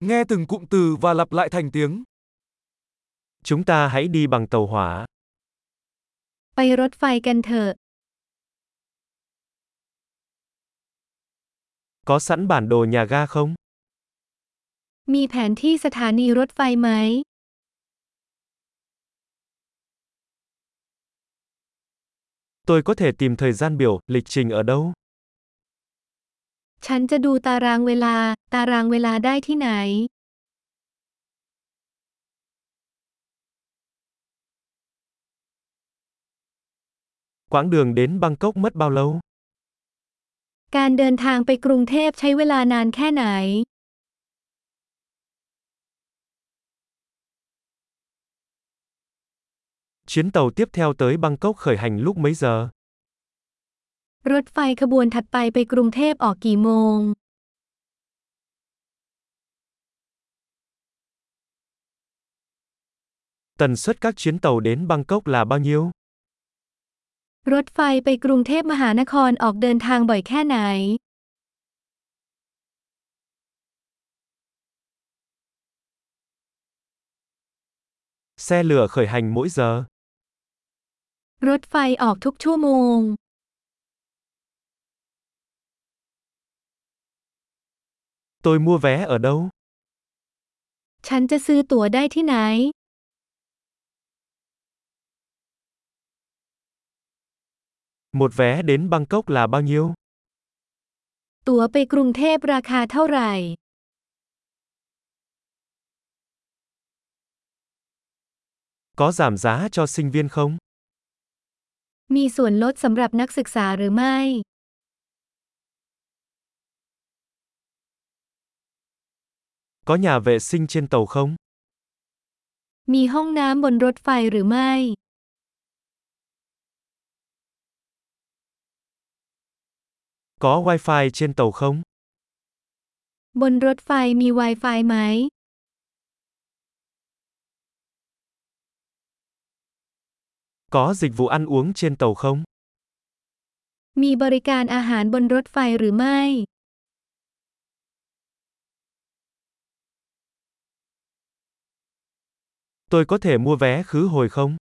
Nghe từng cụm từ và lặp lại thành tiếng. Chúng ta hãy đi bằng tàu hỏa. ไปรถไฟกันเถอะ Có sẵn bản đồ nhà ga không? มีแผนที่สถานีรถไฟไหม Tôi có thể tìm thời gian biểu, lịch trình ở đâu? ฉันจะดูตารางเวลาได้ที่ไหน Quãng đường đến Bangkok mất bao lâu? การเดินทางไปกรุงเทพใช้เวลานานแค่ไหน Chuyến tàu tiếp theo tới Bangkok khởi hành lúc mấy giờ? รถไฟขบวนถัดไปไปกรุงเทพออกกี่โมง Tần suất các chuyến tàu đến Bangkok là bao nhiêu? รถไฟไปกรุงเทพมหานครออกเดินทางบ่อยแค่ไหน Xe lửa khởi hành mỗi giờ. รถไฟออกทุกชั่วโมง Tôi mua vé ở đâu? ฉันจะซื้อตั๋วได้ที่ไหน Một vé đến Bangkok là bao nhiêu? ตั๋วไปกรุงเทพราคาเท่าไหร่ Có giảm giá cho sinh viên không? มีส่วนลดสำหรับนักศึกษาหรือไม่ Có nhà vệ sinh trên tàu không? มีห้องน้ำบนรถไฟหรือไม่ Có Wi-Fi trên tàu không? บนรถไฟมี Wi-Fi ไหม Có dịch vụ ăn uống trên tàu không? มีบริการอาหารบนรถไฟหรือไม่ Tôi có thể mua vé khứ hồi không?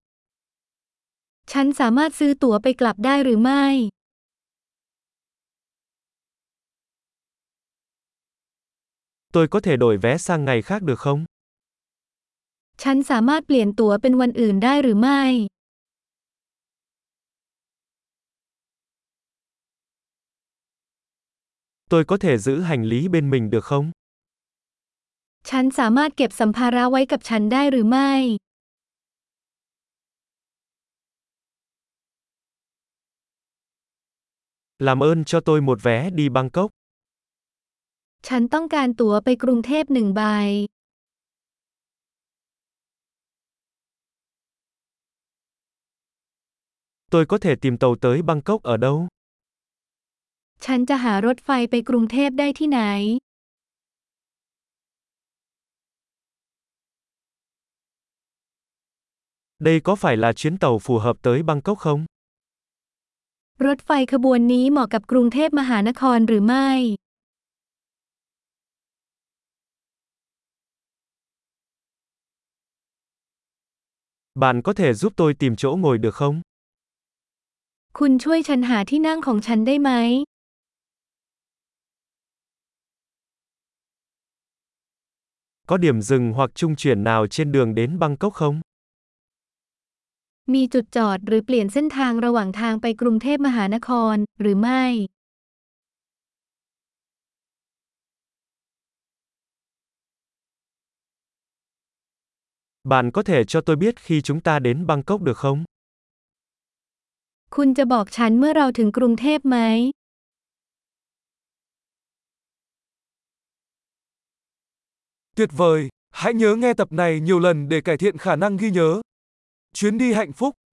ฉันสามารถซื้อตั๋วไปกลับได้หรือไม่ Tôi có thể đổi vé sang ngày khác được không? ฉันสามารถเปลี่ยนตั๋วเป็นวันอื่นได้หรือไม่ Tôi có thể giữ hành lý bên mình được không? ฉันสามารถเก็บสัมภาระไว้กับฉันได้หรือไม่ Làm ơn cho tôi một vé đi Bangkok. ฉันต้องการตั๋วไปกรุงเทพ1ใบ Tôi có thể tìm tàu tới Bangkok ở đâu? ฉันจะหารถไฟไปกรุงเทพได้ที่ไหน Đây có phải là chuyến tàu phù hợp tới Bangkok không? รถไฟขบวนนี้เหมาะกับกรุงเทพมหานครหรือไม่ Bạn có thể giúp tôi tìm chỗ ngồi được không? คุณช่วยฉันหาที่นั่งของฉันได้ไหม Có điểm dừng hoặc trung chuyển nào trên đường đến Bangkok không? มีจุดจอดหรือเปลี่ยนเส้นทางระหว่างทางไปกรุงเทพมหานครหรือไม่ Bạn có thể cho tôi biết khi chúng ta đến Bangkok được không? คุณจะบอกฉันเมื่อเราถึงกรุงเทพไหม Tuyệt vời! Hãy nhớ nghe tập này nhiều lần để cải thiện khả năng ghi nhớ. Chuyến đi hạnh phúc!